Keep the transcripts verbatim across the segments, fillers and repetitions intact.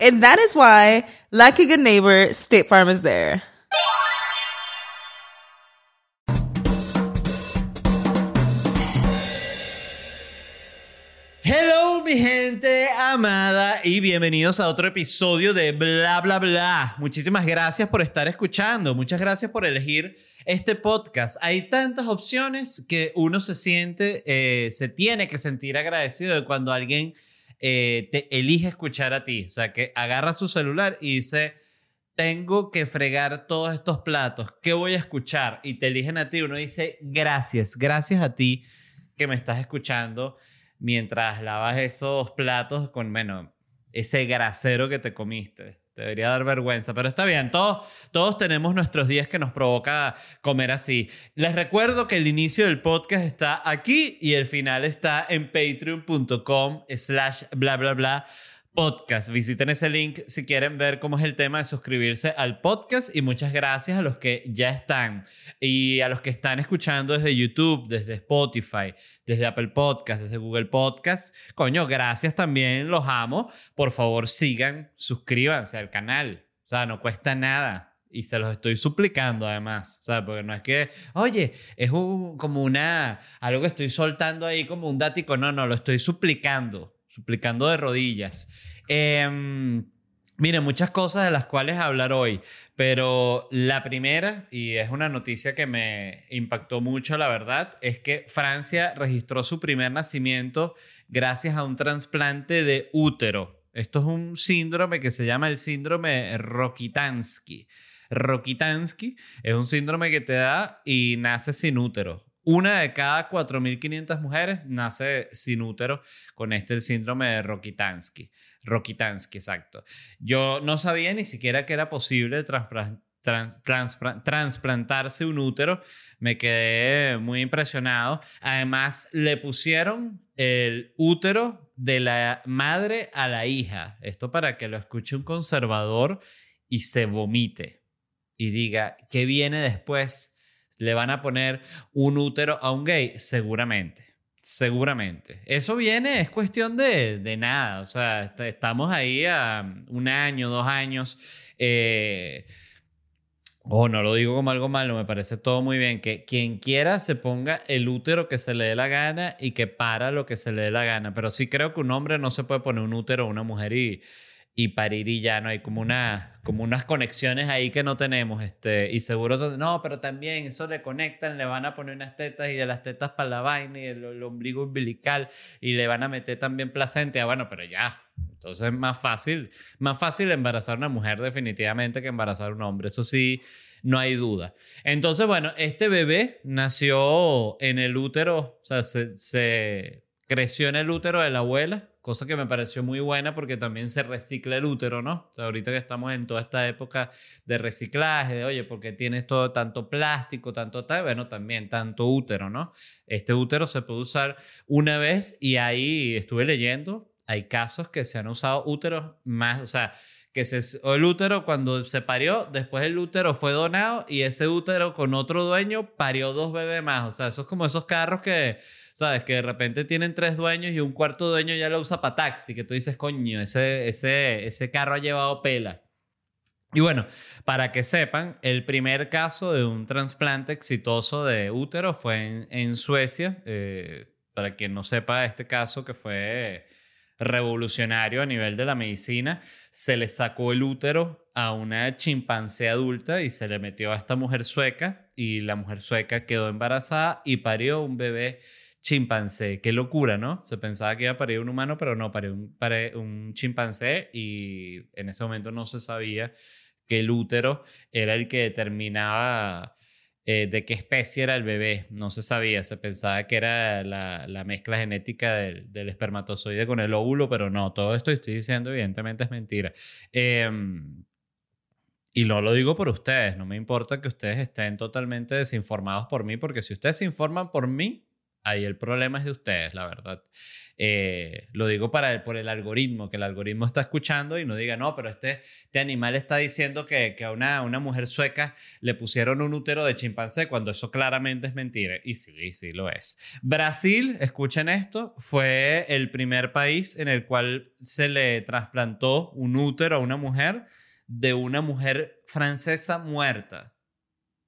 And that is why, like a good neighbor, State Farm is there. Hello, mi gente amada, y bienvenidos a otro episodio de Bla, Bla, Bla. Muchísimas gracias por estar escuchando. Muchas gracias por elegir este podcast. Hay tantas opciones que uno se siente, eh, se tiene que sentir agradecido de cuando alguien Eh, te elige escuchar a ti. O sea, que agarra su celular y dice, tengo que fregar todos estos platos, ¿qué voy a escuchar? Y te eligen a ti. Uno dice, gracias, gracias a ti que me estás escuchando mientras lavas esos platos con, bueno, ese grasero que te comiste. Te debería dar vergüenza, pero está bien. Todos, todos tenemos nuestros días que nos provoca comer así. Les recuerdo que el inicio del podcast está aquí y el final está en patreon.com slash bla bla bla podcast. Visiten ese link si quieren ver cómo es el tema de suscribirse al podcast y muchas gracias a los que ya están y a los que están escuchando desde YouTube, desde Spotify, desde Apple Podcast, desde Google Podcast. Coño, gracias también, los amo. Por favor, sigan, suscríbanse al canal. O sea, no cuesta nada. Y se los estoy suplicando además, o sea, porque no es que, oye, es un, como una, algo que estoy soltando ahí como un dático. No, no, lo estoy suplicando. Suplicando de rodillas. Eh, miren, muchas cosas de las cuales hablar hoy, pero la primera, y es una noticia que me impactó mucho, la verdad, es que Francia registró su primer nacimiento gracias a un trasplante de útero. Esto es un síndrome que se llama el síndrome Rokitansky. Rokitansky es un síndrome que te da y naces sin útero. Una de cada cuatro mil quinientas mujeres nace sin útero con este el síndrome de Rokitansky. Rokitansky, exacto. Yo no sabía ni siquiera que era posible transpla- trans- trans- trasplantarse un útero. Me quedé muy impresionado. Además, le pusieron el útero de la madre a la hija. Esto para que lo escuche un conservador y se vomite y diga, ¿qué viene después? ¿Le van a poner un útero a un gay? Seguramente, seguramente. Eso viene, es cuestión de, de nada. O sea, est- estamos ahí a un año, dos años. Eh, oh, no lo digo como algo malo, me parece todo muy bien. Que quien quiera se ponga el útero que se le dé la gana y que para lo que se le dé la gana. Pero sí creo que un hombre no se puede poner un útero a una mujer y... y parir y ya, ¿no? Hay como, una, como unas conexiones ahí que no tenemos. Este, y seguro, son, no, pero también eso le conectan, le van a poner unas tetas y de las tetas para la vaina y el, el ombligo umbilical y le van a meter también placenta. Ah, bueno, pero ya. Entonces es más fácil, más fácil embarazar a una mujer definitivamente que embarazar a un hombre. Eso sí, no hay duda. Entonces, bueno, este bebé nació en el útero, o sea, se, se creció en el útero de la abuela. Cosa que me pareció muy buena porque también se recicla el útero, ¿no? O sea, ahorita que estamos en toda esta época de reciclaje, de oye, ¿por qué tienes todo tanto plástico, tanto tal? Bueno, también tanto útero, ¿no? Este útero se puede usar una vez y ahí estuve leyendo, hay casos que se han usado úteros más, o sea, que se, o el útero cuando se parió, después el útero fue donado y ese útero con otro dueño parió dos bebés más. O sea, eso es como esos carros que, ¿sabes? Que de repente tienen tres dueños y un cuarto dueño ya lo usa para taxi, que tú dices, coño, ese, ese, ese carro ha llevado pela. Y bueno, para que sepan, el primer caso de un trasplante exitoso de útero fue en, en Suecia. Eh, para quien no sepa este caso que fue revolucionario a nivel de la medicina, se le sacó el útero a una chimpancé adulta y se le metió a esta mujer sueca y la mujer sueca quedó embarazada y parió un bebé chimpancé. Qué locura, ¿no? Se pensaba que iba a parir un humano, pero no, parió un, parió un chimpancé y en ese momento no se sabía que el útero era el que determinaba eh, de qué especie era el bebé. No se sabía, se pensaba que era la, la mezcla genética del, del espermatozoide con el óvulo, pero no, todo esto que estoy diciendo evidentemente es mentira. Eh, y no lo digo por ustedes, no me importa que ustedes estén totalmente desinformados por mí, porque si ustedes se informan por mí, ahí el problema es de ustedes, la verdad. Eh, lo digo para el, por el algoritmo, que el algoritmo está escuchando y no diga, no, pero este, este animal está diciendo que, que a una, una mujer sueca le pusieron un útero de chimpancé, cuando eso claramente es mentira. Y sí, y sí lo es. Brasil, escuchen esto, fue el primer país en el cual se le trasplantó un útero a una mujer de una mujer francesa muerta.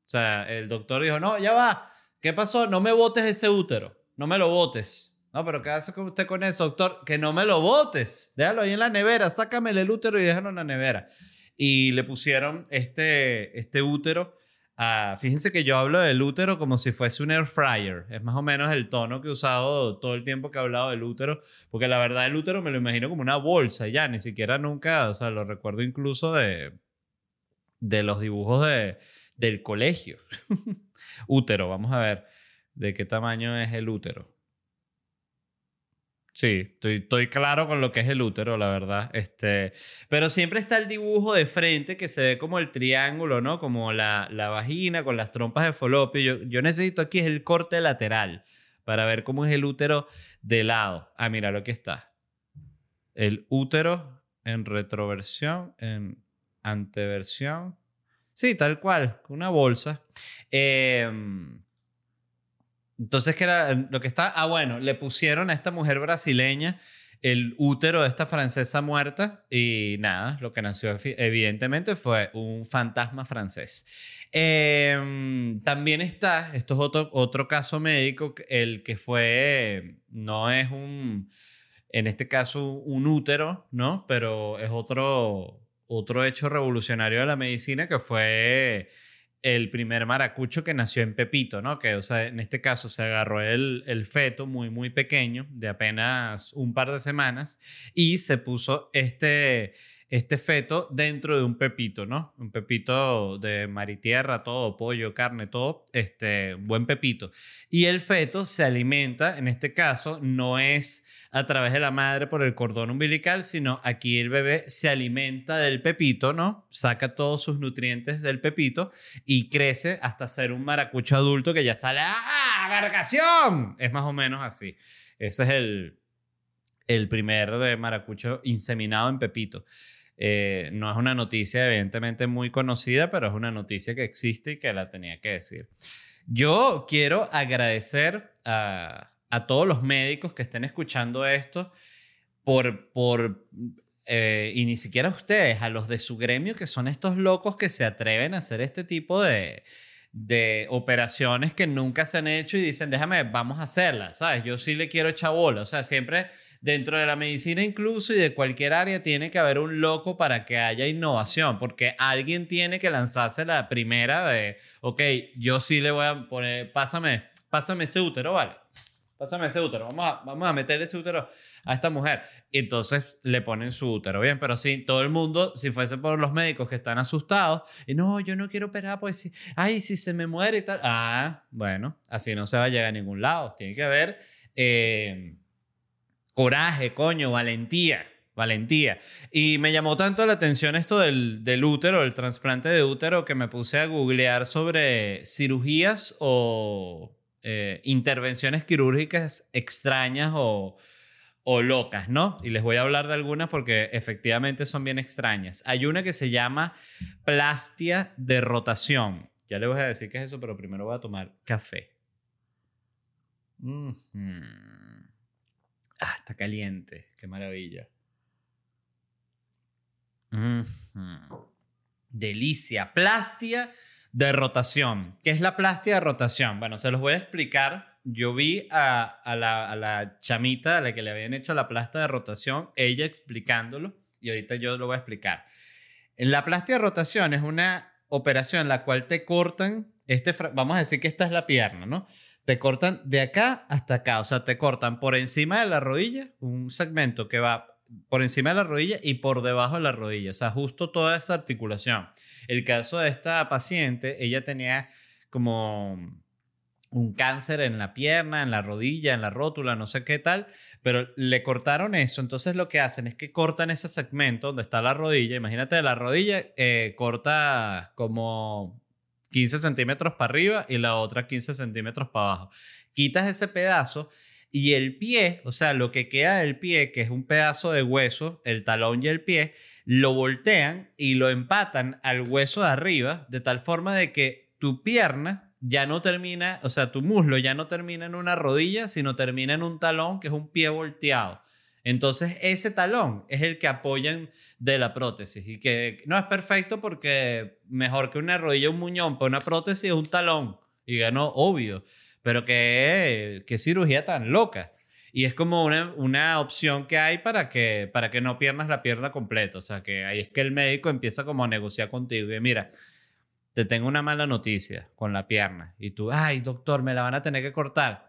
O sea, el doctor dijo, no, ya va. ¿Qué pasó? No me botes ese útero. No me lo botes. No, pero ¿qué hace usted con eso, doctor? Que no me lo botes. Déjalo ahí en la nevera. Sácamele el útero y déjalo en la nevera. Y le pusieron este, este útero. A, fíjense que yo hablo del útero como si fuese un air fryer. Es más o menos el tono que he usado todo el tiempo que he hablado del útero. Porque la verdad, el útero me lo imagino como una bolsa. Ya, ni siquiera nunca. O sea, lo recuerdo incluso de, de los dibujos de, del colegio. Útero, vamos a ver de qué tamaño es el útero. Sí, estoy, estoy claro con lo que es el útero, la verdad. Este, pero siempre está el dibujo de frente que se ve como el triángulo, ¿no? Como la, la vagina con las trompas de Falopio. Yo, yo necesito aquí es el corte lateral para ver cómo es el útero de lado. Ah, mira lo que está. El útero en retroversión, en anteversión. Sí, tal cual, una bolsa. Eh, entonces, ¿qué era lo que está? Ah, bueno, le pusieron a esta mujer brasileña el útero de esta francesa muerta y nada, lo que nació evidentemente fue un fantasma francés. Eh, también está, esto es otro, otro caso médico, el que fue, no es un, en este caso un útero, ¿no? Pero es otro... Otro hecho revolucionario de la medicina que fue el primer maracucho que nació en Pepito, ¿no? Que, o sea, en este caso se agarró el, el feto muy, muy pequeño, de apenas un par de semanas, y se puso este, este feto dentro de un pepito, ¿no? Un pepito de mar y tierra, todo, pollo, carne, todo, este, buen pepito. Y el feto se alimenta, en este caso, no es a través de la madre por el cordón umbilical, sino aquí el bebé se alimenta del pepito, ¿no? Saca todos sus nutrientes del pepito y crece hasta ser un maracucho adulto que ya sale ¡ah, gargación! Es más o menos así. Ese es el, el primer maracucho inseminado en pepito. Eh, no es una noticia evidentemente muy conocida, pero es una noticia que existe y que la tenía que decir. Yo quiero agradecer a... a todos los médicos que estén escuchando esto, por, por, eh, y ni siquiera a ustedes, a los de su gremio, que son estos locos que se atreven a hacer este tipo de, de operaciones que nunca se han hecho y dicen, déjame, vamos a hacerlas, ¿sabes? Yo sí le quiero echar bola. O sea, siempre dentro de la medicina incluso y de cualquier área tiene que haber un loco para que haya innovación, porque alguien tiene que lanzarse la primera de, ok, yo sí le voy a poner, pásame, pásame ese útero, ¿vale? Pásame ese útero, vamos a, vamos a meterle ese útero a esta mujer. Y entonces le ponen su útero, bien, pero si todo el mundo, si fuese por los médicos que están asustados, y no, yo no quiero operar, pues, si, ay, si se me muere y tal. Ah, bueno, así no se va a llegar a ningún lado. Tiene que haber eh, coraje, coño, valentía, valentía. Y me llamó tanto la atención esto del, del útero, el trasplante de útero, que me puse a googlear sobre cirugías o... Eh, intervenciones quirúrgicas extrañas o, o locas, ¿no? Y les voy a hablar de algunas porque efectivamente son bien extrañas. Hay una que se llama plastia de rotación. Ya les voy a decir qué es eso, pero primero voy a tomar café. Mm-hmm. Ah, está caliente. Qué maravilla. Mm-hmm. Delicia. Plastia de rotación. ¿Qué es la plastia de rotación? Bueno, se los voy a explicar. Yo vi a, a, la, a la chamita a la que le habían hecho la plastia de rotación, ella explicándolo, y ahorita yo lo voy a explicar. La plastia de rotación es una operación en la cual te cortan, este, vamos a decir que esta es la pierna, ¿no? Te cortan de acá hasta acá, o sea, te cortan por encima de la rodilla, un segmento que va por encima de la rodilla y por debajo de la rodilla, o sea, justo toda esa articulación. El caso de esta paciente, ella tenía como un cáncer en la pierna, en la rodilla, en la rótula, no sé qué tal, pero le cortaron eso. Entonces lo que hacen es que cortan ese segmento donde está la rodilla. Imagínate, de la rodilla eh, corta como quince centímetros para arriba y la otra quince centímetros para abajo. Quitas ese pedazo y el pie, o sea, lo que queda del pie, que es un pedazo de hueso, el talón y el pie, lo voltean y lo empatan al hueso de arriba, de tal forma de que tu pierna ya no termina, o sea, tu muslo ya no termina en una rodilla, sino termina en un talón, que es un pie volteado. Entonces, ese talón es el que apoyan de la prótesis. Y que no es perfecto porque mejor que una rodilla, un muñón, para una prótesis es un talón. Y ganó, obvio. Pero qué, qué cirugía tan loca. Y es como una, una opción que hay para que, para que no pierdas la pierna completa. O sea, que ahí es que el médico empieza como a negociar contigo. Y mira, te tengo una mala noticia con la pierna. Y tú, ay, doctor, me la van a tener que cortar.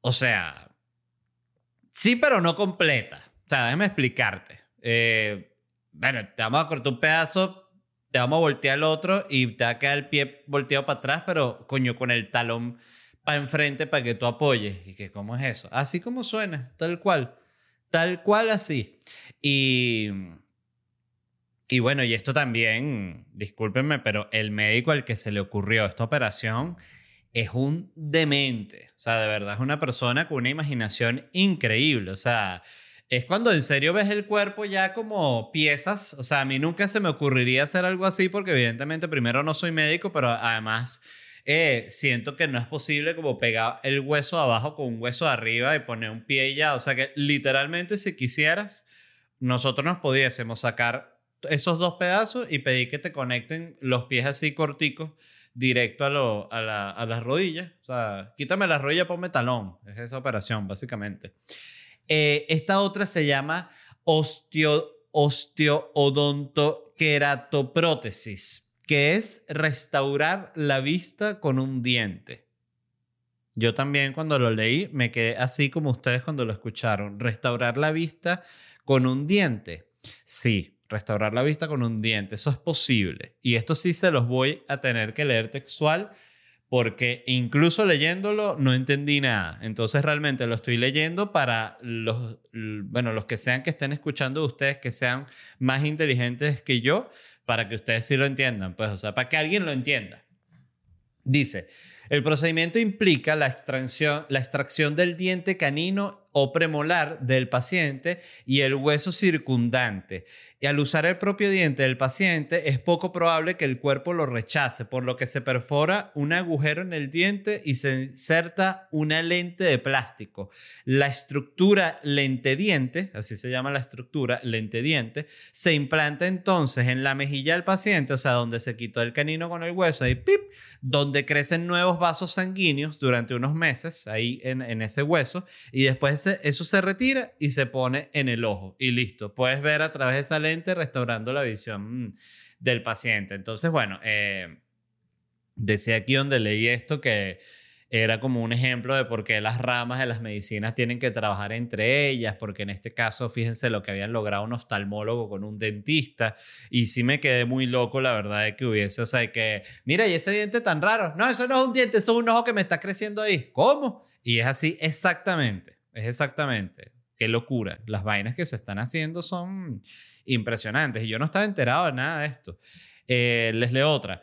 O sea, sí, pero no completa. O sea, déjame explicarte. Eh, bueno, te vamos a cortar un pedazo, te vamos a voltear el otro y te va a quedar el pie volteado para atrás, pero, coño, con el talón para enfrente para que tú apoyes. ¿Y que cómo es eso? Así como suena, tal cual. Tal cual así. Y... Y bueno, y esto también, discúlpenme, pero el médico al que se le ocurrió esta operación es un demente. O sea, de verdad es una persona con una imaginación increíble. O sea, es cuando en serio ves el cuerpo ya como piezas. O sea, a mí nunca se me ocurriría hacer algo así porque evidentemente primero no soy médico, pero además eh, siento que no es posible como pegar el hueso abajo con un hueso de arriba y poner un pie y ya. O sea, que literalmente si quisieras, nosotros nos pudiésemos sacar esos dos pedazos y pedí que te conecten los pies así corticos directo a, lo, a, la, a las rodillas. O sea, quítame las rodillas, ponme talón. Es esa operación, básicamente. Eh, esta otra se llama osteo, osteoodontoqueratoprótesis, que es restaurar la vista con un diente. Yo también cuando lo leí me quedé así como ustedes cuando lo escucharon. Restaurar la vista con un diente. Sí. Restaurar la vista con un diente, eso es posible. Y esto sí se los voy a tener que leer textual porque incluso leyéndolo no entendí nada. Entonces realmente lo estoy leyendo para los, bueno, los que sean que estén escuchando de ustedes, que sean más inteligentes que yo, para que ustedes sí lo entiendan. Pues, o sea, para que alguien lo entienda. Dice, el procedimiento implica la extracción, la extracción del diente canino o premolar del paciente y el hueso circundante. Y al usar el propio diente del paciente es poco probable que el cuerpo lo rechace, por lo que se perfora un agujero en el diente y se inserta una lente de plástico. La estructura lente-diente, así se llama la estructura lente-diente, se implanta entonces en la mejilla del paciente, o sea, donde se quitó el canino con el hueso, ahí pip, donde crecen nuevos vasos sanguíneos durante unos meses, ahí en, en ese hueso, y después eso se retira y se pone en el ojo y listo, puedes ver a través de esa lente restaurando la visión del paciente. Entonces, bueno, eh, decía aquí donde leí esto que era como un ejemplo de por qué las ramas de las medicinas tienen que trabajar entre ellas, porque en este caso, fíjense lo que habían logrado un oftalmólogo con un dentista, y sí me quedé muy loco, la verdad, de que hubiese, o sea, de que, mira, ¿y ese diente tan raro? No, eso no es un diente, eso es un ojo que me está creciendo ahí. ¿Cómo? Y es así exactamente. Es exactamente. Qué locura. Las vainas que se están haciendo son impresionantes. Y yo no estaba enterado de nada de esto. Eh, les leo otra.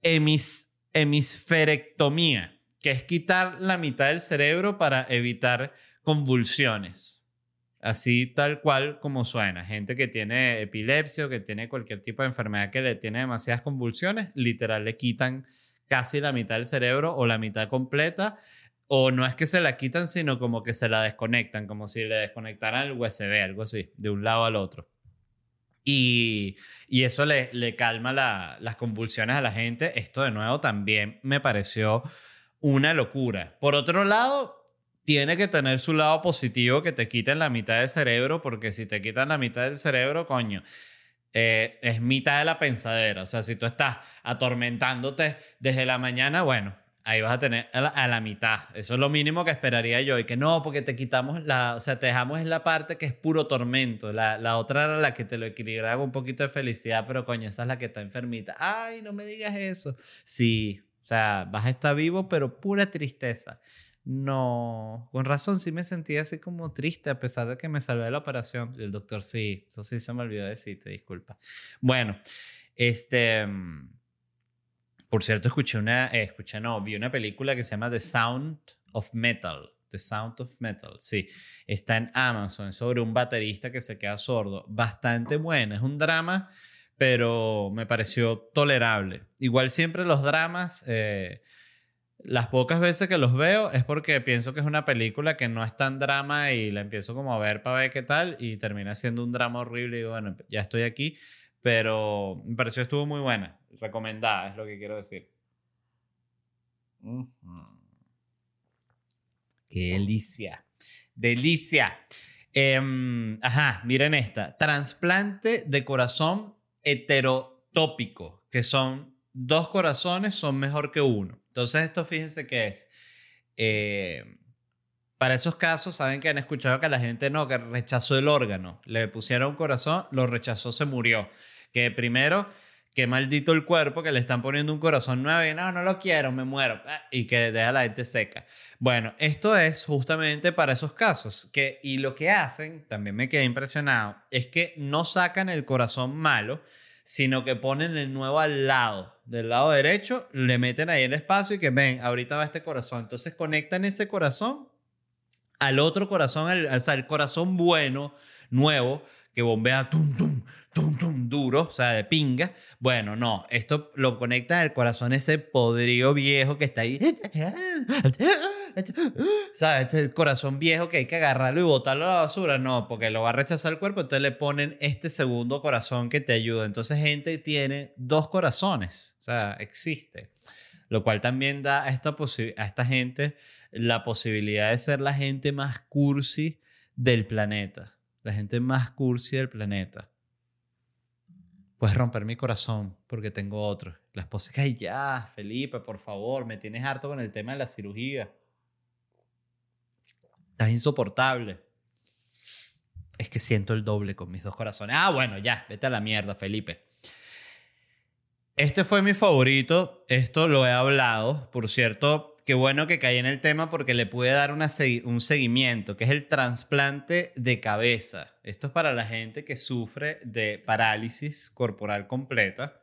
Hemis, hemisferectomía, que es quitar la mitad del cerebro para evitar convulsiones. así tal cual como suena. Gente que tiene epilepsia o que tiene cualquier tipo de enfermedad que le tiene demasiadas convulsiones, literal le quitan casi la mitad del cerebro o la mitad completa, o no es que se la quitan, sino como que se la desconectan, como si le desconectaran el U S B, algo así, de un lado al otro. Y, y eso le, le calma la, las convulsiones a la gente. Esto de nuevo también me pareció una locura. Por otro lado, tiene que tener su lado positivo, que te quiten la mitad del cerebro, porque si te quitan la mitad del cerebro, coño, eh, es mitad de la pensadera. O sea, si tú estás atormentándote desde la mañana, bueno, ahí vas a tener a la, a la mitad. Eso es lo mínimo que esperaría yo. Y que no, porque te quitamos la... O sea, te dejamos la parte que es puro tormento. La, la otra era la que te lo equilibraba con un poquito de felicidad, pero coño, esa es la que está enfermita. Ay, no me digas eso. Sí, o sea, vas a estar vivo, pero pura tristeza. No, con razón sí me sentí así como triste a pesar de que me salvé de la operación. El doctor, sí, eso sí se me olvidó decirte, disculpa. Bueno, este... Por cierto, escuché una, eh, escuché, no, vi una película que se llama The Sound of Metal. The Sound of Metal, sí. Está en Amazon, sobre un baterista que se queda sordo. Bastante buena. Es un drama, pero me pareció tolerable. Igual siempre los dramas, eh, las pocas veces que los veo es porque pienso que es una película que no es tan drama y la empiezo como a ver para ver qué tal y termina siendo un drama horrible y bueno, ya estoy aquí. Pero me pareció estuvo muy buena. Recomendada, es lo que quiero decir. Uh-huh. ¡Qué delicia! ¡Delicia! Eh, ajá, miren esta. Transplante de corazón heterotópico, que son dos corazones, son mejor que uno. Entonces esto fíjense que es... Eh, Para esos casos, saben que han escuchado que la gente no, que rechazó el órgano. Le pusieron un corazón, lo rechazó, se murió. Que primero, qué maldito el cuerpo que le están poniendo un corazón nuevo y no, no lo quiero, me muero. Y que deja a la gente seca. Bueno, esto es justamente para esos casos. Que, y lo que hacen, también me quedé impresionado, es que no sacan el corazón malo, sino que ponen el nuevo al lado, del lado derecho, le meten ahí el espacio y que ven, ahorita va este corazón. Entonces conectan ese corazón al otro corazón, al, o sea, el corazón bueno, nuevo, que bombea tum, tum, tum, tum, duro, o sea, de pinga. Bueno, no, esto lo conecta al corazón ese podrido viejo que está ahí. ¿Sabes? Este corazón viejo que hay que agarrarlo y botarlo a la basura. No, porque lo va a rechazar el cuerpo, entonces le ponen este segundo corazón que te ayuda. Entonces, gente tiene dos corazones, o sea, existe. Lo cual también da a esta, posi- a esta gente la posibilidad de ser la gente más cursi del planeta. La gente más cursi del planeta. Puedes romper mi corazón porque tengo otro. La esposa, ay ya, Felipe, por favor, me tienes harto con el tema de la cirugía. Estás insoportable. Es que siento el doble con mis dos corazones. Ah, bueno, ya, vete a la mierda, Felipe. Este fue mi favorito, esto lo he hablado, por cierto, qué bueno que caí en el tema porque le pude dar una segui- un seguimiento, que es el trasplante de cabeza. Esto es para la gente que sufre de parálisis corporal completa.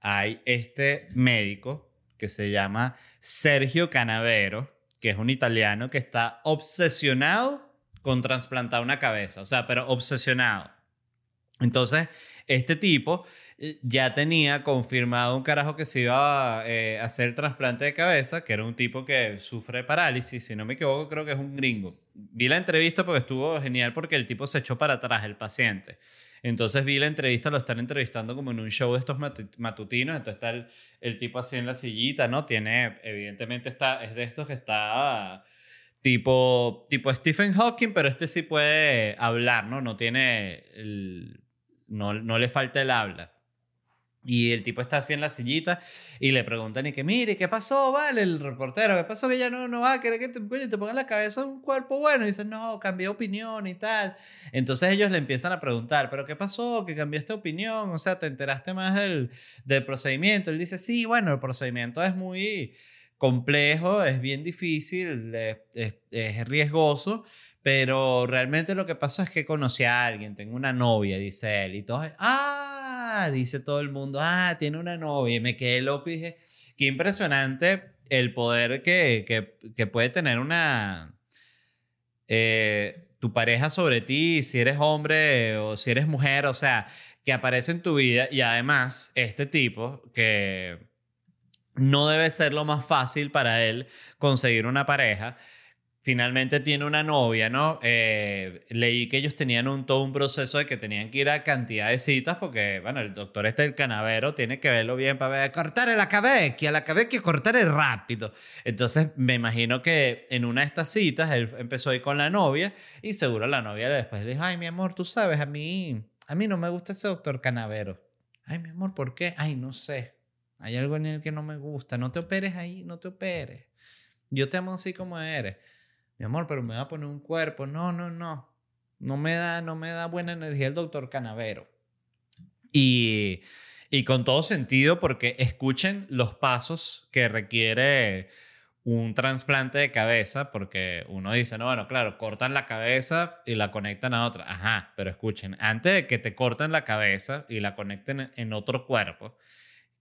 Hay este médico que se llama Sergio Canavero, que es un italiano que está obsesionado con trasplantar una cabeza, o sea, pero obsesionado. Entonces, este tipo ya tenía confirmado un carajo que se iba a eh, hacer trasplante de cabeza, que era un tipo que sufre parálisis, si no me equivoco, creo que es un gringo. Vi la entrevista porque estuvo genial porque el tipo se echó para atrás, el paciente. Entonces vi la entrevista, lo están entrevistando como en un show de estos matutinos, entonces está el, el tipo así en la sillita, ¿no? Tiene, evidentemente está, es de estos que está... Tipo, tipo Stephen Hawking, pero este sí puede hablar, ¿no? No tiene... El, no, no le falta el habla. Y el tipo está así en la sillita y le preguntan y que, mire, ¿qué pasó? Vale, el reportero, ¿qué pasó? Que ya no, no va a querer que te, te pongan la cabeza un cuerpo bueno. Y dicen, no, cambié opinión y tal. Entonces ellos le empiezan a preguntar, ¿pero qué pasó? ¿Que cambiaste opinión? O sea, ¿te enteraste más del, del procedimiento? Él dice, sí, bueno, el procedimiento es muy... complejo, es bien difícil, es, es, es riesgoso, pero realmente lo que pasó es que conocí a alguien, tengo una novia, dice él, y todos, ah, dice todo el mundo, ah, tiene una novia, y me quedé loco y dije, qué impresionante el poder que, que, que puede tener una... Eh, tu pareja sobre ti, si eres hombre o si eres mujer, o sea, que aparece en tu vida. Y además, este tipo, que no debe ser lo más fácil para él conseguir una pareja, finalmente tiene una novia, ¿no? Eh, leí que ellos tenían un, todo un proceso de que tenían que ir a cantidad de citas porque, bueno, el doctor este, el Canavero, tiene que verlo bien para ver, cortar la cabeza, la cabeza, cortar rápido. Entonces, me imagino que en una de estas citas él empezó a ir con la novia y seguro la novia después le dijo, ay, mi amor, tú sabes, a mí, a mí no me gusta ese doctor Canavero. Ay, mi amor, ¿por qué? Ay, no sé. Hay algo en él que no me gusta. No te operes ahí, no te operes. Yo te amo así como eres. Mi amor, pero me va a poner un cuerpo. No, no, no. No me da, no me da buena energía el doctor Canavero. Y, y con todo sentido, porque escuchen los pasos que requiere un trasplante de cabeza, porque uno dice, no, bueno, claro, cortan la cabeza y la conectan a otra. Ajá, pero escuchen, antes de que te corten la cabeza y la conecten en otro cuerpo,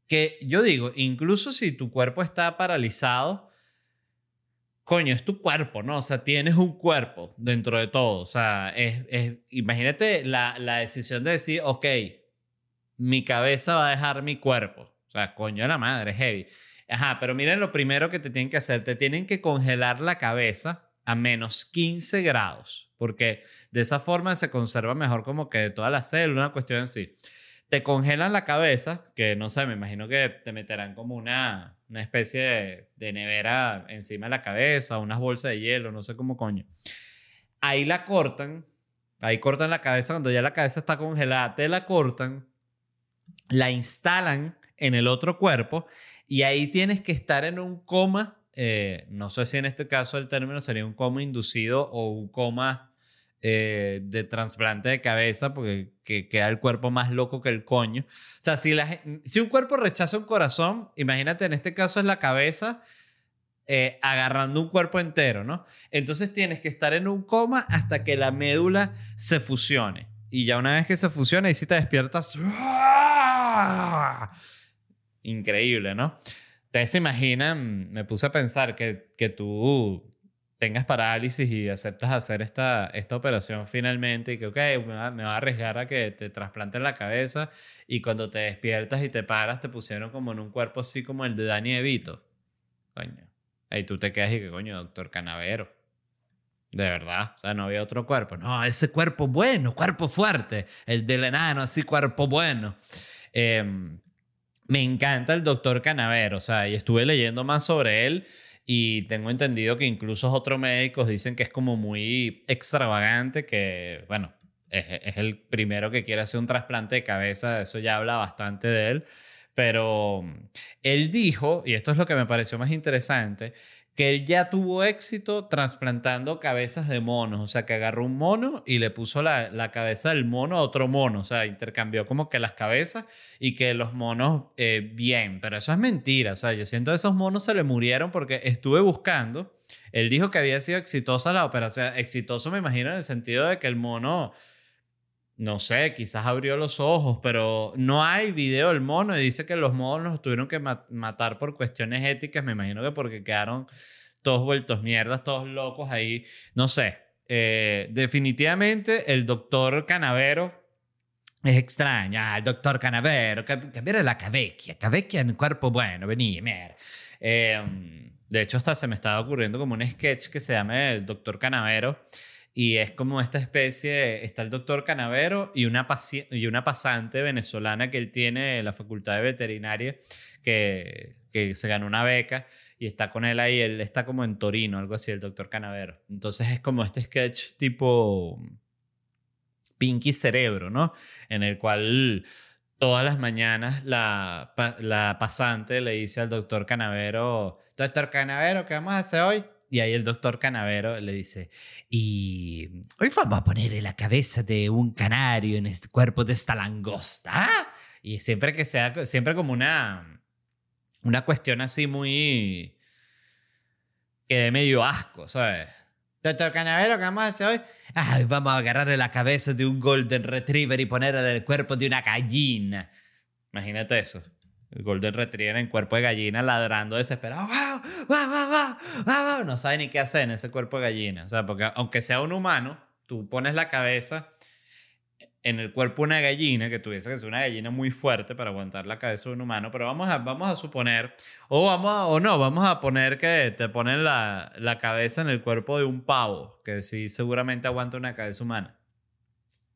que yo digo, incluso si tu cuerpo está paralizado, coño, es tu cuerpo, ¿no? O sea, tienes un cuerpo dentro de todo. O sea, es, es, imagínate la, la decisión de decir, ok, mi cabeza va a dejar mi cuerpo. O sea, coño de la madre, es heavy. Ajá, pero miren lo primero que te tienen que hacer. Te tienen que congelar la cabeza a menos quince grados. Porque de esa forma se conserva mejor como que toda la célula, una cuestión así. Te congelan la cabeza, que no sé, me imagino que te meterán como una... una especie de, de nevera encima de la cabeza, unas bolsas de hielo, no sé cómo coño. Ahí la cortan, ahí cortan la cabeza, cuando ya la cabeza está congelada, te la cortan, la instalan en el otro cuerpo y ahí tienes que estar en un coma, eh, no sé si en este caso el término sería un coma inducido o un coma eh, de trasplante de cabeza, porque que queda el cuerpo más loco que el coño. O sea, si, la, si un cuerpo rechaza un corazón, imagínate, en este caso es la cabeza eh, agarrando un cuerpo entero, ¿no? Entonces tienes que estar en un coma hasta que la médula se fusione. Y ya una vez que se fusiona, y si te despiertas... Increíble, ¿no? Ustedes se imaginan, me puse a pensar que, que tú... tengas parálisis y aceptas hacer esta, esta operación finalmente y que, ok, me va, me va a arriesgar a que te trasplanten la cabeza y cuando te despiertas y te paras te pusieron como en un cuerpo así como el de Danny DeVito. Coño. Ahí tú te quedas y que, coño, doctor Canavero. De verdad. O sea, no había otro cuerpo. No, ese cuerpo bueno, cuerpo fuerte. El del enano, así, cuerpo bueno. Eh, me encanta el doctor Canavero. O sea, y estuve leyendo más sobre él. Y tengo entendido que incluso otros médicos dicen que es como muy extravagante, que, bueno, es, es el primero que quiere hacer un trasplante de cabeza, eso ya habla bastante de él. Pero él dijo, y esto es lo que me pareció más interesante, que él ya tuvo éxito trasplantando cabezas de monos. O sea, que agarró un mono y le puso la, la cabeza del mono a otro mono. O sea, intercambió como que las cabezas y que los monos, eh, bien. Pero eso es mentira. O sea, yo siento que esos monos se le murieron porque estuve buscando. Él dijo que había sido exitosa la operación. O sea, exitoso me imagino en el sentido de que el mono... no sé, quizás abrió los ojos, pero no hay video del mono y dice que los monos los tuvieron que mat- matar por cuestiones éticas, me imagino que porque quedaron todos vueltos mierdas, todos locos ahí, no sé. Eh, definitivamente el doctor Canavero es extraño. Ah, el doctor Canavero, cambiar la cabecchia, cabecchia en el cuerpo bueno, vení, mierda. Eh, de hecho, hasta se me estaba ocurriendo como un sketch que se llama el doctor Canavero. Y es como esta especie, está el doctor Canavero y una, paci- y una pasante venezolana que él tiene en la facultad de veterinaria que, que se ganó una beca y está con él ahí, él está como en Torino, algo así, el doctor Canavero. Entonces es como este sketch tipo Pinky Cerebro, ¿no? En el cual todas las mañanas la, la pasante le dice al doctor Canavero, doctor Canavero, ¿qué vamos a hacer hoy? Y ahí el doctor Canavero le dice, y hoy vamos a poner la cabeza de un canario en este cuerpo de esta langosta. ¿Ah? Y siempre que sea, siempre como una, una cuestión así muy, que de medio asco, ¿sabes? Doctor Canavero, ¿qué vamos a hacer hoy? Ah, hoy vamos a agarrarle la cabeza de un golden retriever y ponerla en el cuerpo de una gallina. Imagínate eso. El golden retriever en cuerpo de gallina ladrando desesperado. ¡Wow! ¡Wow! ¡Wow! ¡Wow! ¡Wow! No sabe ni qué hacer en ese cuerpo de gallina. O sea, porque aunque sea un humano, tú pones la cabeza en el cuerpo de una gallina, que tuviese que ser una gallina muy fuerte para aguantar la cabeza de un humano, pero vamos a, vamos a suponer, o, vamos a, o no, vamos a poner que te ponen la, la cabeza en el cuerpo de un pavo, que sí seguramente aguanta una cabeza humana.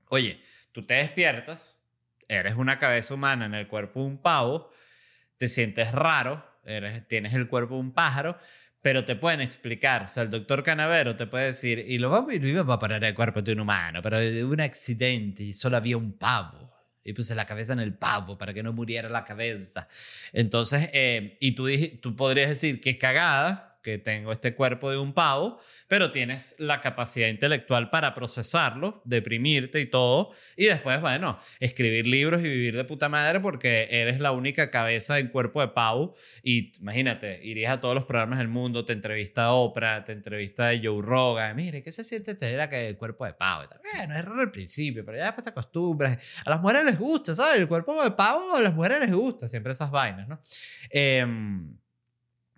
Oye, tú te despiertas, eres una cabeza humana en el cuerpo de un pavo, te sientes raro, eres, tienes el cuerpo de un pájaro, pero te pueden explicar, o sea, el doctor Canavero te puede decir, y lo vamos a, a parar el cuerpo de un humano, pero hubo un accidente y solo había un pavo, y puse la cabeza en el pavo para que no muriera la cabeza. Entonces, eh, y tú, tú podrías decir, qué cagada, que tengo este cuerpo de un pavo, pero tienes la capacidad intelectual para procesarlo, deprimirte y todo, y después, bueno, escribir libros y vivir de puta madre porque eres la única cabeza en cuerpo de pavo. Y imagínate, irías a todos los programas del mundo, te entrevista Oprah, te entrevista Joe Rogan, mire, ¿qué se siente tener el cuerpo de pavo? Bueno, es raro al principio, pero ya después te acostumbras. A las mujeres les gusta, ¿sabes? El cuerpo de pavo a las mujeres les gusta, siempre esas vainas, ¿no? Eh...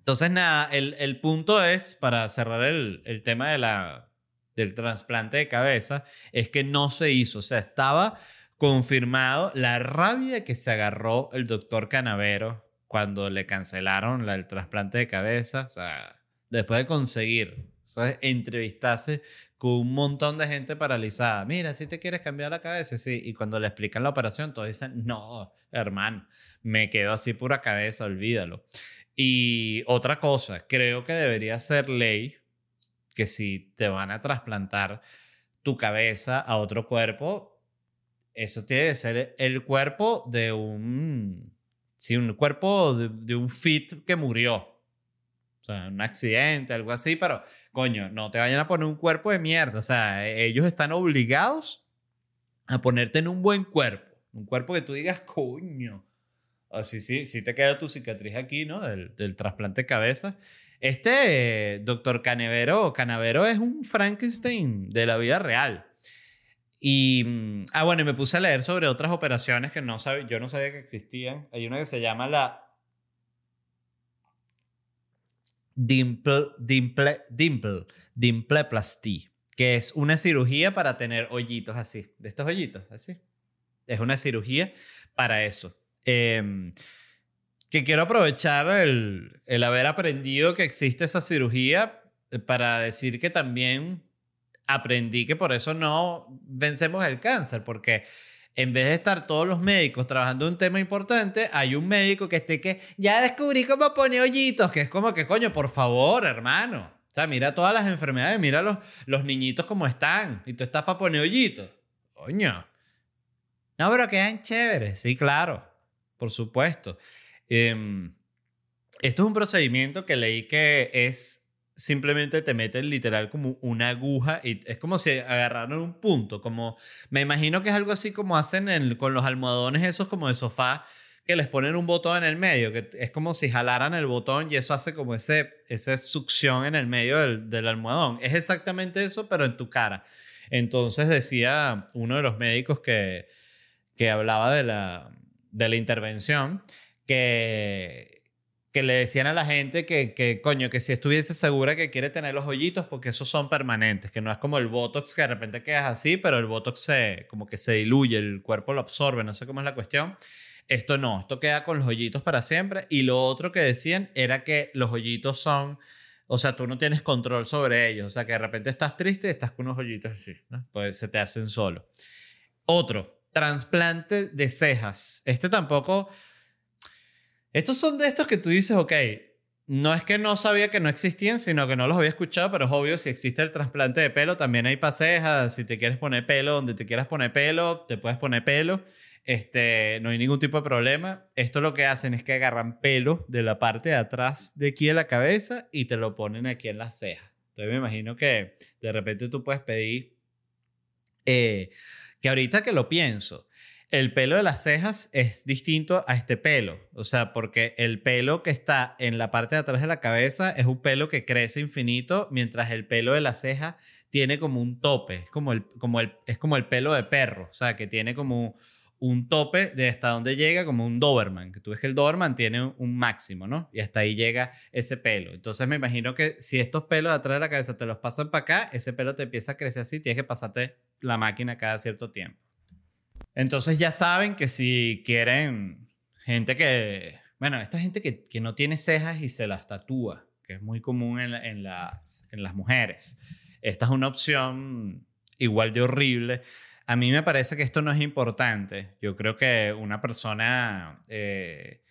Entonces, nada, el, el punto es, para cerrar el, el tema de la, del trasplante de cabeza, es que no se hizo. O sea, estaba confirmado la rabia que se agarró el doctor Canavero cuando le cancelaron la, el trasplante de cabeza. O sea, después de conseguir, o sea, entrevistarse con un montón de gente paralizada. Mira, si ¿sí te quieres cambiar la cabeza? Sí. Y cuando le explican la operación, todos dicen, no, hermano, me quedo así pura cabeza, olvídalo. Y otra cosa, creo que debería ser ley que si te van a trasplantar tu cabeza a otro cuerpo, eso tiene que ser el cuerpo de un... Sí, un cuerpo de, de un fit que murió. O sea, un accidente, algo así, pero coño, no te vayan a poner un cuerpo de mierda. O sea, ellos están obligados a ponerte en un buen cuerpo. Un cuerpo que tú digas, coño... Oh, sí, sí, sí te queda tu cicatriz aquí, ¿no? Del, del trasplante de cabeza. Este eh, doctor Canavero, Canavero es un Frankenstein de la vida real. Y, ah, bueno, y me puse a leer sobre otras operaciones que no sab- yo no sabía que existían. Hay una que se llama la dimple, dimple, dimple, dimpleplasty, que es una cirugía para tener hoyitos así, de estos hoyitos, así. Es una cirugía para eso. Eh, que quiero aprovechar el, el haber aprendido que existe esa cirugía para decir que también aprendí que por eso no vencemos el cáncer, porque en vez de estar todos los médicos trabajando en un tema importante, hay un médico que esté que ya descubrí cómo pone hoyitos, que es como que coño, por favor, hermano, o sea, mira todas las enfermedades, mira los, los niñitos como están y tú estás para poner hoyitos, coño, no, pero quedan chéveres, sí, claro. Por supuesto. Eh, esto es un procedimiento que leí que es simplemente te meten literal como una aguja y es como si agarraran un punto. Como, me imagino que es algo así como hacen en, con los almohadones esos como de sofá que les ponen un botón en el medio. Que es como si jalaran el botón y eso hace como ese, esa succión en el medio del, del almohadón. Es exactamente eso, pero en tu cara. Entonces decía uno de los médicos que, que hablaba de la... de la intervención, que, que le decían a la gente que, que, coño, que si estuviese segura que quiere tener los hoyitos porque esos son permanentes, que no es como el Botox que de repente quedas así, pero el Botox se, como que se diluye, el cuerpo lo absorbe, no sé cómo es la cuestión. Esto no, esto queda con los hoyitos para siempre. Y lo otro que decían era que los hoyitos son, o sea, tú no tienes control sobre ellos, o sea, que de repente estás triste y estás con unos hoyitos así, ¿no? Pues se te hacen solo. Otro, trasplante de cejas. Este tampoco... Estos son de estos que tú dices, ok, no es que no sabía que no existían, sino que no los había escuchado, pero es obvio, si existe el trasplante de pelo, también hay para cejas. Si te quieres poner pelo, donde te quieras poner pelo, te puedes poner pelo. Este, no hay ningún tipo de problema. Esto lo que hacen es que agarran pelo de la parte de atrás de aquí de la cabeza y te lo ponen aquí en las cejas. Entonces me imagino que de repente tú puedes pedir... Eh, que ahorita que lo pienso, el pelo de las cejas es distinto a este pelo. O sea, porque el pelo que está en la parte de atrás de la cabeza es un pelo que crece infinito, mientras el pelo de la ceja tiene como un tope. Es como el, como el, es como el pelo de perro. O sea, que tiene como un tope de hasta donde llega, como un Doberman, que tú ves que el Doberman tiene un máximo, ¿no? Y hasta ahí llega ese pelo. Entonces me imagino que si estos pelos de atrás de la cabeza te los pasan para acá, ese pelo te empieza a crecer así, tienes que pasarte la máquina cada cierto tiempo. Entonces ya saben que si quieren gente que... Bueno, esta gente que, que no tiene cejas y se las tatúa, que es muy común en, la, en, las, en las mujeres. Esta es una opción igual de horrible. A mí me parece que esto no es importante. Yo creo que una persona... Eh,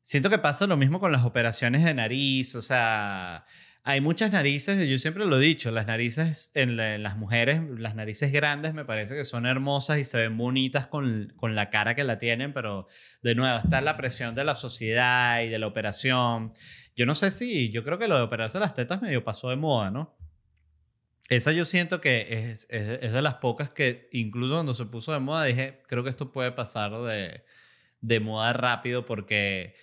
siento que pasa lo mismo con las operaciones de nariz. O sea, hay muchas narices, yo siempre lo he dicho, las narices en, la, en las mujeres, las narices grandes me parece que son hermosas y se ven bonitas con, con la cara que la tienen, pero de nuevo está la presión de la sociedad y de la operación. Yo no sé si... Yo creo que lo de operarse las tetas medio pasó de moda, ¿no? Esa yo siento que es, es, es de las pocas que incluso cuando se puso de moda dije, creo que esto puede pasar de, de moda rápido porque,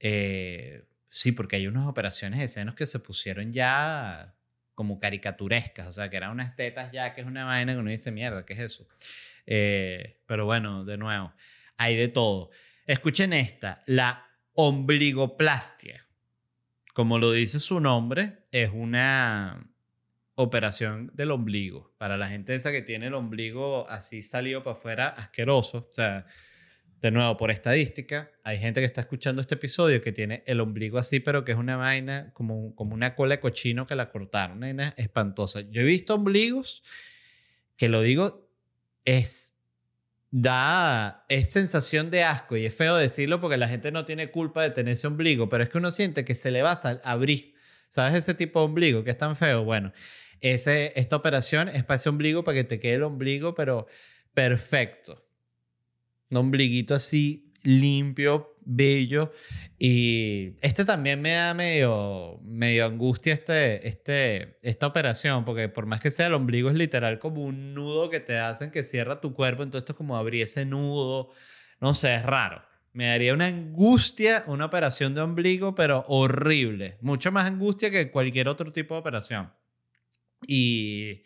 eh, sí, porque hay unas operaciones de senos que se pusieron ya como caricaturescas, o sea, que eran unas tetas ya que es una vaina que uno dice, mierda, ¿qué es eso? Eh, pero bueno, de nuevo, hay de todo. Escuchen esta, la ombligoplastia. Como lo dice su nombre, es una... operación del ombligo. Para la gente esa que tiene el ombligo así salido para afuera, asqueroso. O sea, de nuevo, por estadística, hay gente que está escuchando este episodio que tiene el ombligo así, pero que es una vaina como, como una cola de cochino que la cortaron. Una vaina espantosa. Yo he visto ombligos que, lo digo, es... Da, es sensación de asco y es feo decirlo porque la gente no tiene culpa de tener ese ombligo, pero es que uno siente que se le va a abrir. ¿Sabes ese tipo de ombligo que es tan feo? Bueno, ese, esta operación es para ese ombligo, para que te quede el ombligo, pero perfecto. Un ombliguito así, limpio, bello. Y este también me da medio, medio angustia este, este, esta operación, porque por más que sea el ombligo, es literal como un nudo que te hacen que cierra tu cuerpo. Entonces esto es como abrir ese nudo. No sé, es raro. Me daría una angustia una operación de ombligo, pero horrible. Mucha más angustia que cualquier otro tipo de operación. Y,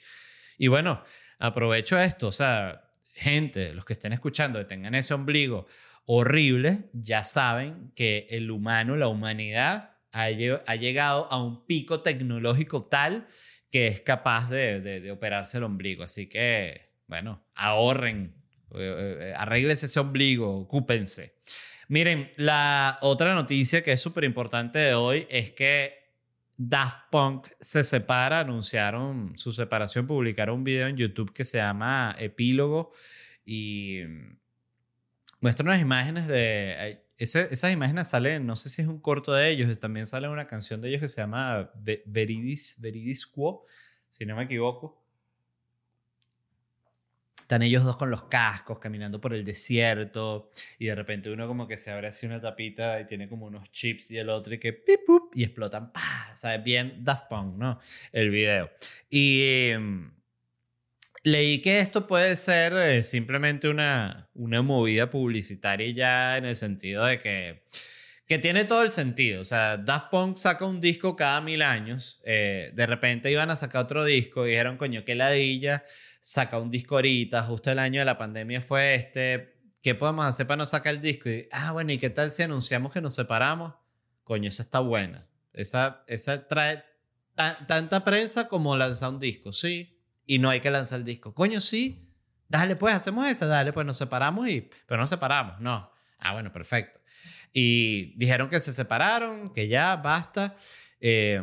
y bueno, aprovecho esto. O sea, gente, los que estén escuchando, que tengan ese ombligo horrible, ya saben que el humano, la humanidad, ha, lle- ha llegado a un pico tecnológico tal que es capaz de, de, de operarse el ombligo. Así que, bueno, ahorren. Arréglense ese ombligo, ocúpense. Miren, la otra noticia que es súper importante de hoy es que Daft Punk se separa, anunciaron su separación, publicaron un video en YouTube que se llama Epílogo y muestra unas imágenes de... Ese, esas imágenes salen, no sé si es un corto de ellos, también sale una canción de ellos que se llama Veridis, Veridis Quo, si no me equivoco. Están ellos dos con los cascos caminando por el desierto y de repente uno como que se abre así una tapita y tiene como unos chips y el otro y que pip, pup, y explotan. ¡Pah! ¿Sabes? Bien Daft Punk, ¿no? El video. Y eh, leí que esto puede ser eh, simplemente una, una movida publicitaria ya en el sentido de que, que tiene todo el sentido. O sea, Daft Punk saca un disco cada mil años. Eh, de repente iban a sacar otro disco y dijeron, coño, qué ladilla. Saca un disco ahorita, justo el año de la pandemia fue este. ¿Qué podemos hacer para no sacar el disco? Y, ah, bueno, ¿y qué tal si anunciamos que nos separamos? Coño, esa está buena. Esa, esa trae ta- tanta prensa como lanzar un disco, sí. Y no hay que lanzar el disco. Coño, sí. Dale, pues, hacemos esa. Dale, pues, nos separamos y... Pero no nos separamos, no. Ah, bueno, perfecto. Y dijeron que se separaron, que ya, basta. Eh...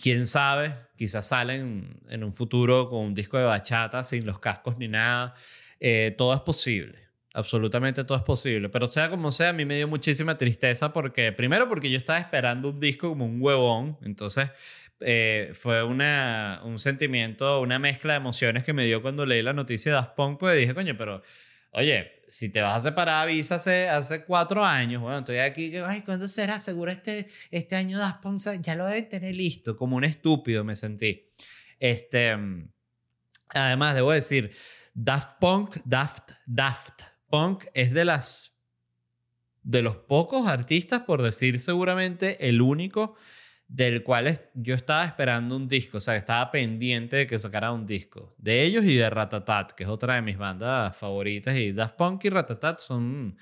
Quién sabe, quizás salen en un futuro con un disco de bachata sin los cascos ni nada. Eh, todo es posible, absolutamente todo es posible. Pero sea como sea, a mí me dio muchísima tristeza porque, primero, porque yo estaba esperando un disco como un huevón. Entonces, eh, fue una, un sentimiento, una mezcla de emociones que me dio cuando leí la noticia de Daft Punk. Pues dije, coño, pero, oye, si te vas a separar, avísase hace cuatro años. Bueno, estoy aquí, ay, ¿cuándo será? Seguro este, este año Daft Punk ya lo deben tener listo. Como un estúpido me sentí. Este, además, debo decir, Daft Punk, Daft, Daft Punk es de las, de los pocos artistas, por decir seguramente el único del cual yo estaba esperando un disco, o sea, estaba pendiente de que sacara un disco. De ellos y de Ratatat, que es otra de mis bandas favoritas, y Daft Punk y Ratatat son...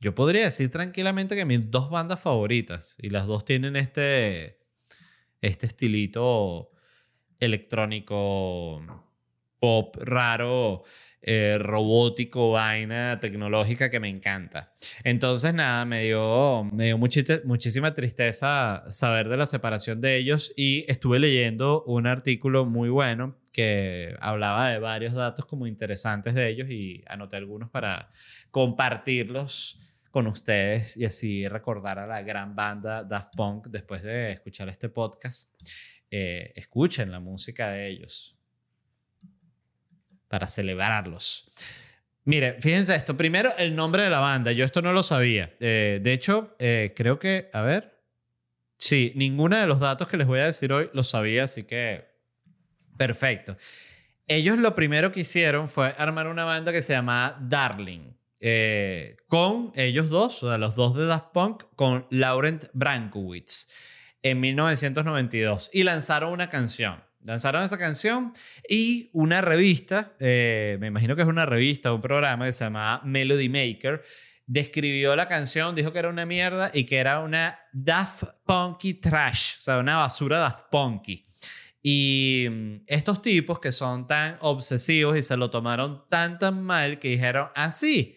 Yo podría decir tranquilamente que mis dos bandas favoritas, y las dos tienen este, este estilito electrónico, pop, raro, eh, robótico, vaina tecnológica que me encanta. Entonces, nada, me dio, me dio muchis- muchísima tristeza saber de la separación de ellos, y estuve leyendo un artículo muy bueno que hablaba de varios datos como interesantes de ellos, y anoté algunos para compartirlos con ustedes y así recordar a la gran banda Daft Punk después de escuchar este podcast. Eh, escuchen la música de ellos para celebrarlos. Mire, fíjense esto. Primero, el nombre de la banda. Yo esto no lo sabía. Eh, de hecho, eh, creo que... A ver. Sí, ninguno de los datos que les voy a decir hoy lo sabía, así que... Perfecto. Ellos lo primero que hicieron fue armar una banda que se llamaba Darling. Eh, con ellos dos, o sea, los dos de Daft Punk, con Laurent Brankowitz en mil novecientos noventa y dos, y lanzaron una canción. Lanzaron esa canción y una revista, eh, me imagino que es una revista, un programa que se llamaba Melody Maker, describió la canción, dijo que era una mierda y que era una Daft Punky trash, o sea, una basura Daft Punky. Y estos tipos que son tan obsesivos y se lo tomaron tan tan mal que dijeron, así, ah,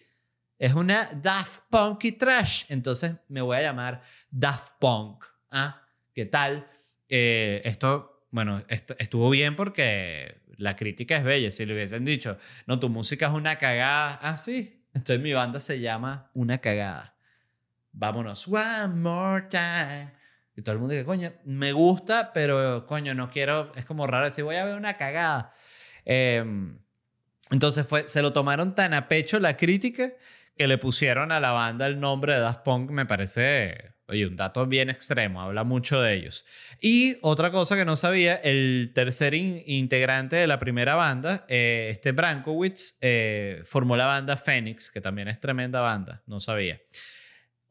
es una Daft Punky trash, entonces me voy a llamar Daft Punk. ¿Ah? ¿Qué tal? Eh, esto, bueno, esto estuvo bien porque la crítica es bella. Si le hubiesen dicho, no, tu música es una cagada, así, ah, entonces mi banda se llama Una Cagada. Vámonos, one more time. Y todo el mundo dice, coño, me gusta, pero coño, no quiero, es como raro decir, voy a ver una cagada. Eh, entonces fue, se lo tomaron tan a pecho la crítica que le pusieron a la banda el nombre de Daft Punk, me parece, oye, un dato bien extremo, habla mucho de ellos. Y otra cosa que no sabía, el tercer in- integrante de la primera banda, eh, este Brankowitz, eh, formó la banda Phoenix, que también es tremenda banda, no sabía.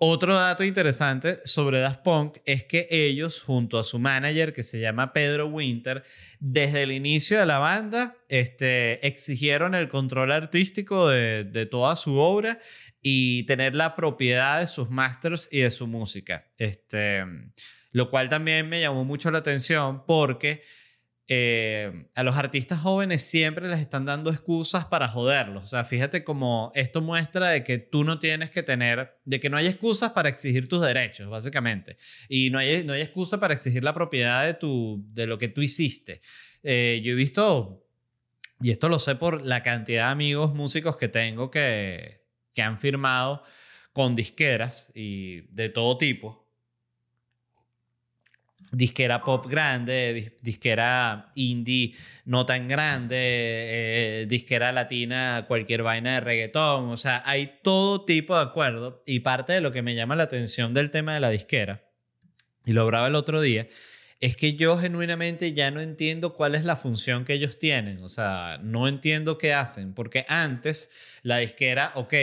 Otro dato interesante sobre Daft Punk es que ellos, junto a su manager, que se llama Pedro Winter, desde el inicio de la banda este, exigieron el control artístico de, de toda su obra y tener la propiedad de sus masters y de su música. Este, lo cual también me llamó mucho la atención porque... Eh, a los artistas jóvenes siempre les están dando excusas para joderlos. O sea, fíjate cómo esto muestra de que tú no tienes que tener, de que no hay excusas para exigir tus derechos, básicamente. Y no hay, no hay excusa para exigir la propiedad de, tu, de lo que tú hiciste. Eh, yo he visto, y esto lo sé por la cantidad de amigos músicos que tengo que, que han firmado con disqueras y de todo tipo. Disquera pop grande, disquera indie no tan grande, eh, disquera latina, cualquier vaina de reggaetón. O sea, hay todo tipo de acuerdos. Y parte de lo que me llama la atención del tema de la disquera, y lo hablaba el otro día, es que yo genuinamente ya no entiendo cuál es la función que ellos tienen. O sea, no entiendo qué hacen. Porque antes la disquera, ok,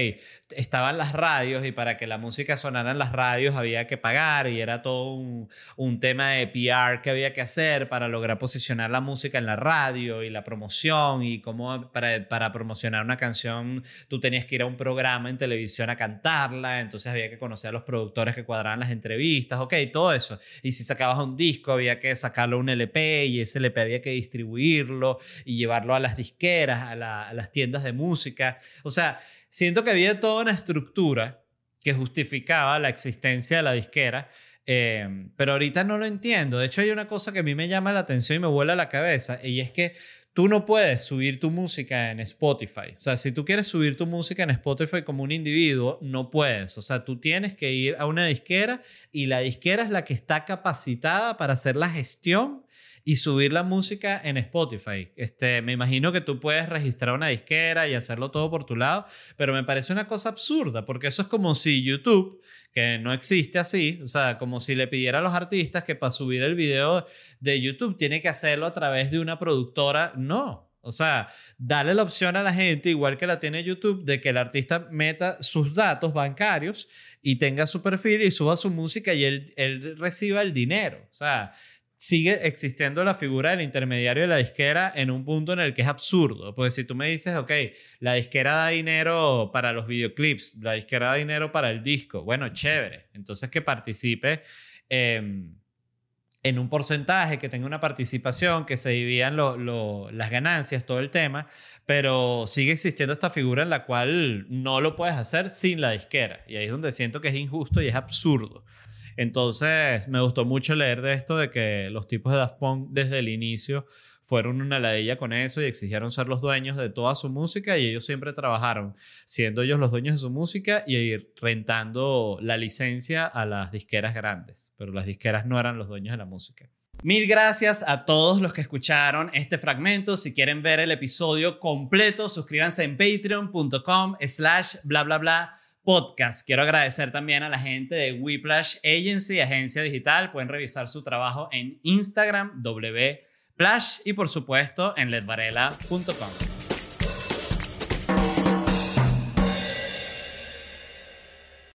estaban las radios y para que la música sonara en las radios había que pagar y era todo un, un tema de P R que había que hacer para lograr posicionar la música en la radio y la promoción y cómo para, para promocionar una canción tú tenías que ir a un programa en televisión a cantarla, entonces había que conocer a los productores que cuadraban las entrevistas, ok, todo eso. Y si sacabas un disco había que sacarlo un L P y ese L P había que distribuirlo y llevarlo a las disqueras, a, la, a las tiendas de música. O sea, siento que había toda una estructura que justificaba la existencia de la disquera, eh, pero ahorita no lo entiendo. De hecho, hay una cosa que a mí me llama la atención y me vuela la cabeza, y es que tú no puedes subir tu música en Spotify. O sea, si tú quieres subir tu música en Spotify como un individuo, no puedes. O sea, tú tienes que ir a una disquera y la disquera es la que está capacitada para hacer la gestión y subir la música en Spotify. Este, me imagino que tú puedes registrar una disquera y hacerlo todo por tu lado, pero me parece una cosa absurda porque eso es como si YouTube, que no existe así, o sea, como si le pidiera a los artistas que para subir el video de YouTube tiene que hacerlo a través de una productora. No, O sea, dale la opción a la gente, igual que la tiene YouTube, de que el artista meta sus datos bancarios y tenga su perfil y suba su música y él, él reciba el dinero. O sea, sigue existiendo la figura del intermediario de la disquera en un punto en el que es absurdo. Porque si tú me dices, ok, la disquera da dinero para los videoclips, la disquera da dinero para el disco, bueno, chévere. Entonces que participe... Eh, en un porcentaje, que tenga una participación, que se dividan lo, lo, las ganancias, todo el tema, pero sigue existiendo esta figura en la cual no lo puedes hacer sin la disquera. Y ahí es donde siento que es injusto y es absurdo. Entonces, me gustó mucho leer de esto, de que los tipos de Daft Punk desde el inicio fueron una ladilla con eso y exigieron ser los dueños de toda su música, y ellos siempre trabajaron siendo ellos los dueños de su música y rentando la licencia a las disqueras grandes, pero las disqueras no eran los dueños de la música. Mil gracias a todos los que escucharon este fragmento. Si quieren ver el episodio completo, suscríbanse en patreon.com slash bla bla bla podcast. Quiero agradecer también a la gente de Whiplash Agency, agencia digital. Pueden revisar su trabajo en Instagram, w Flash, y por supuesto en ledvarela punto com.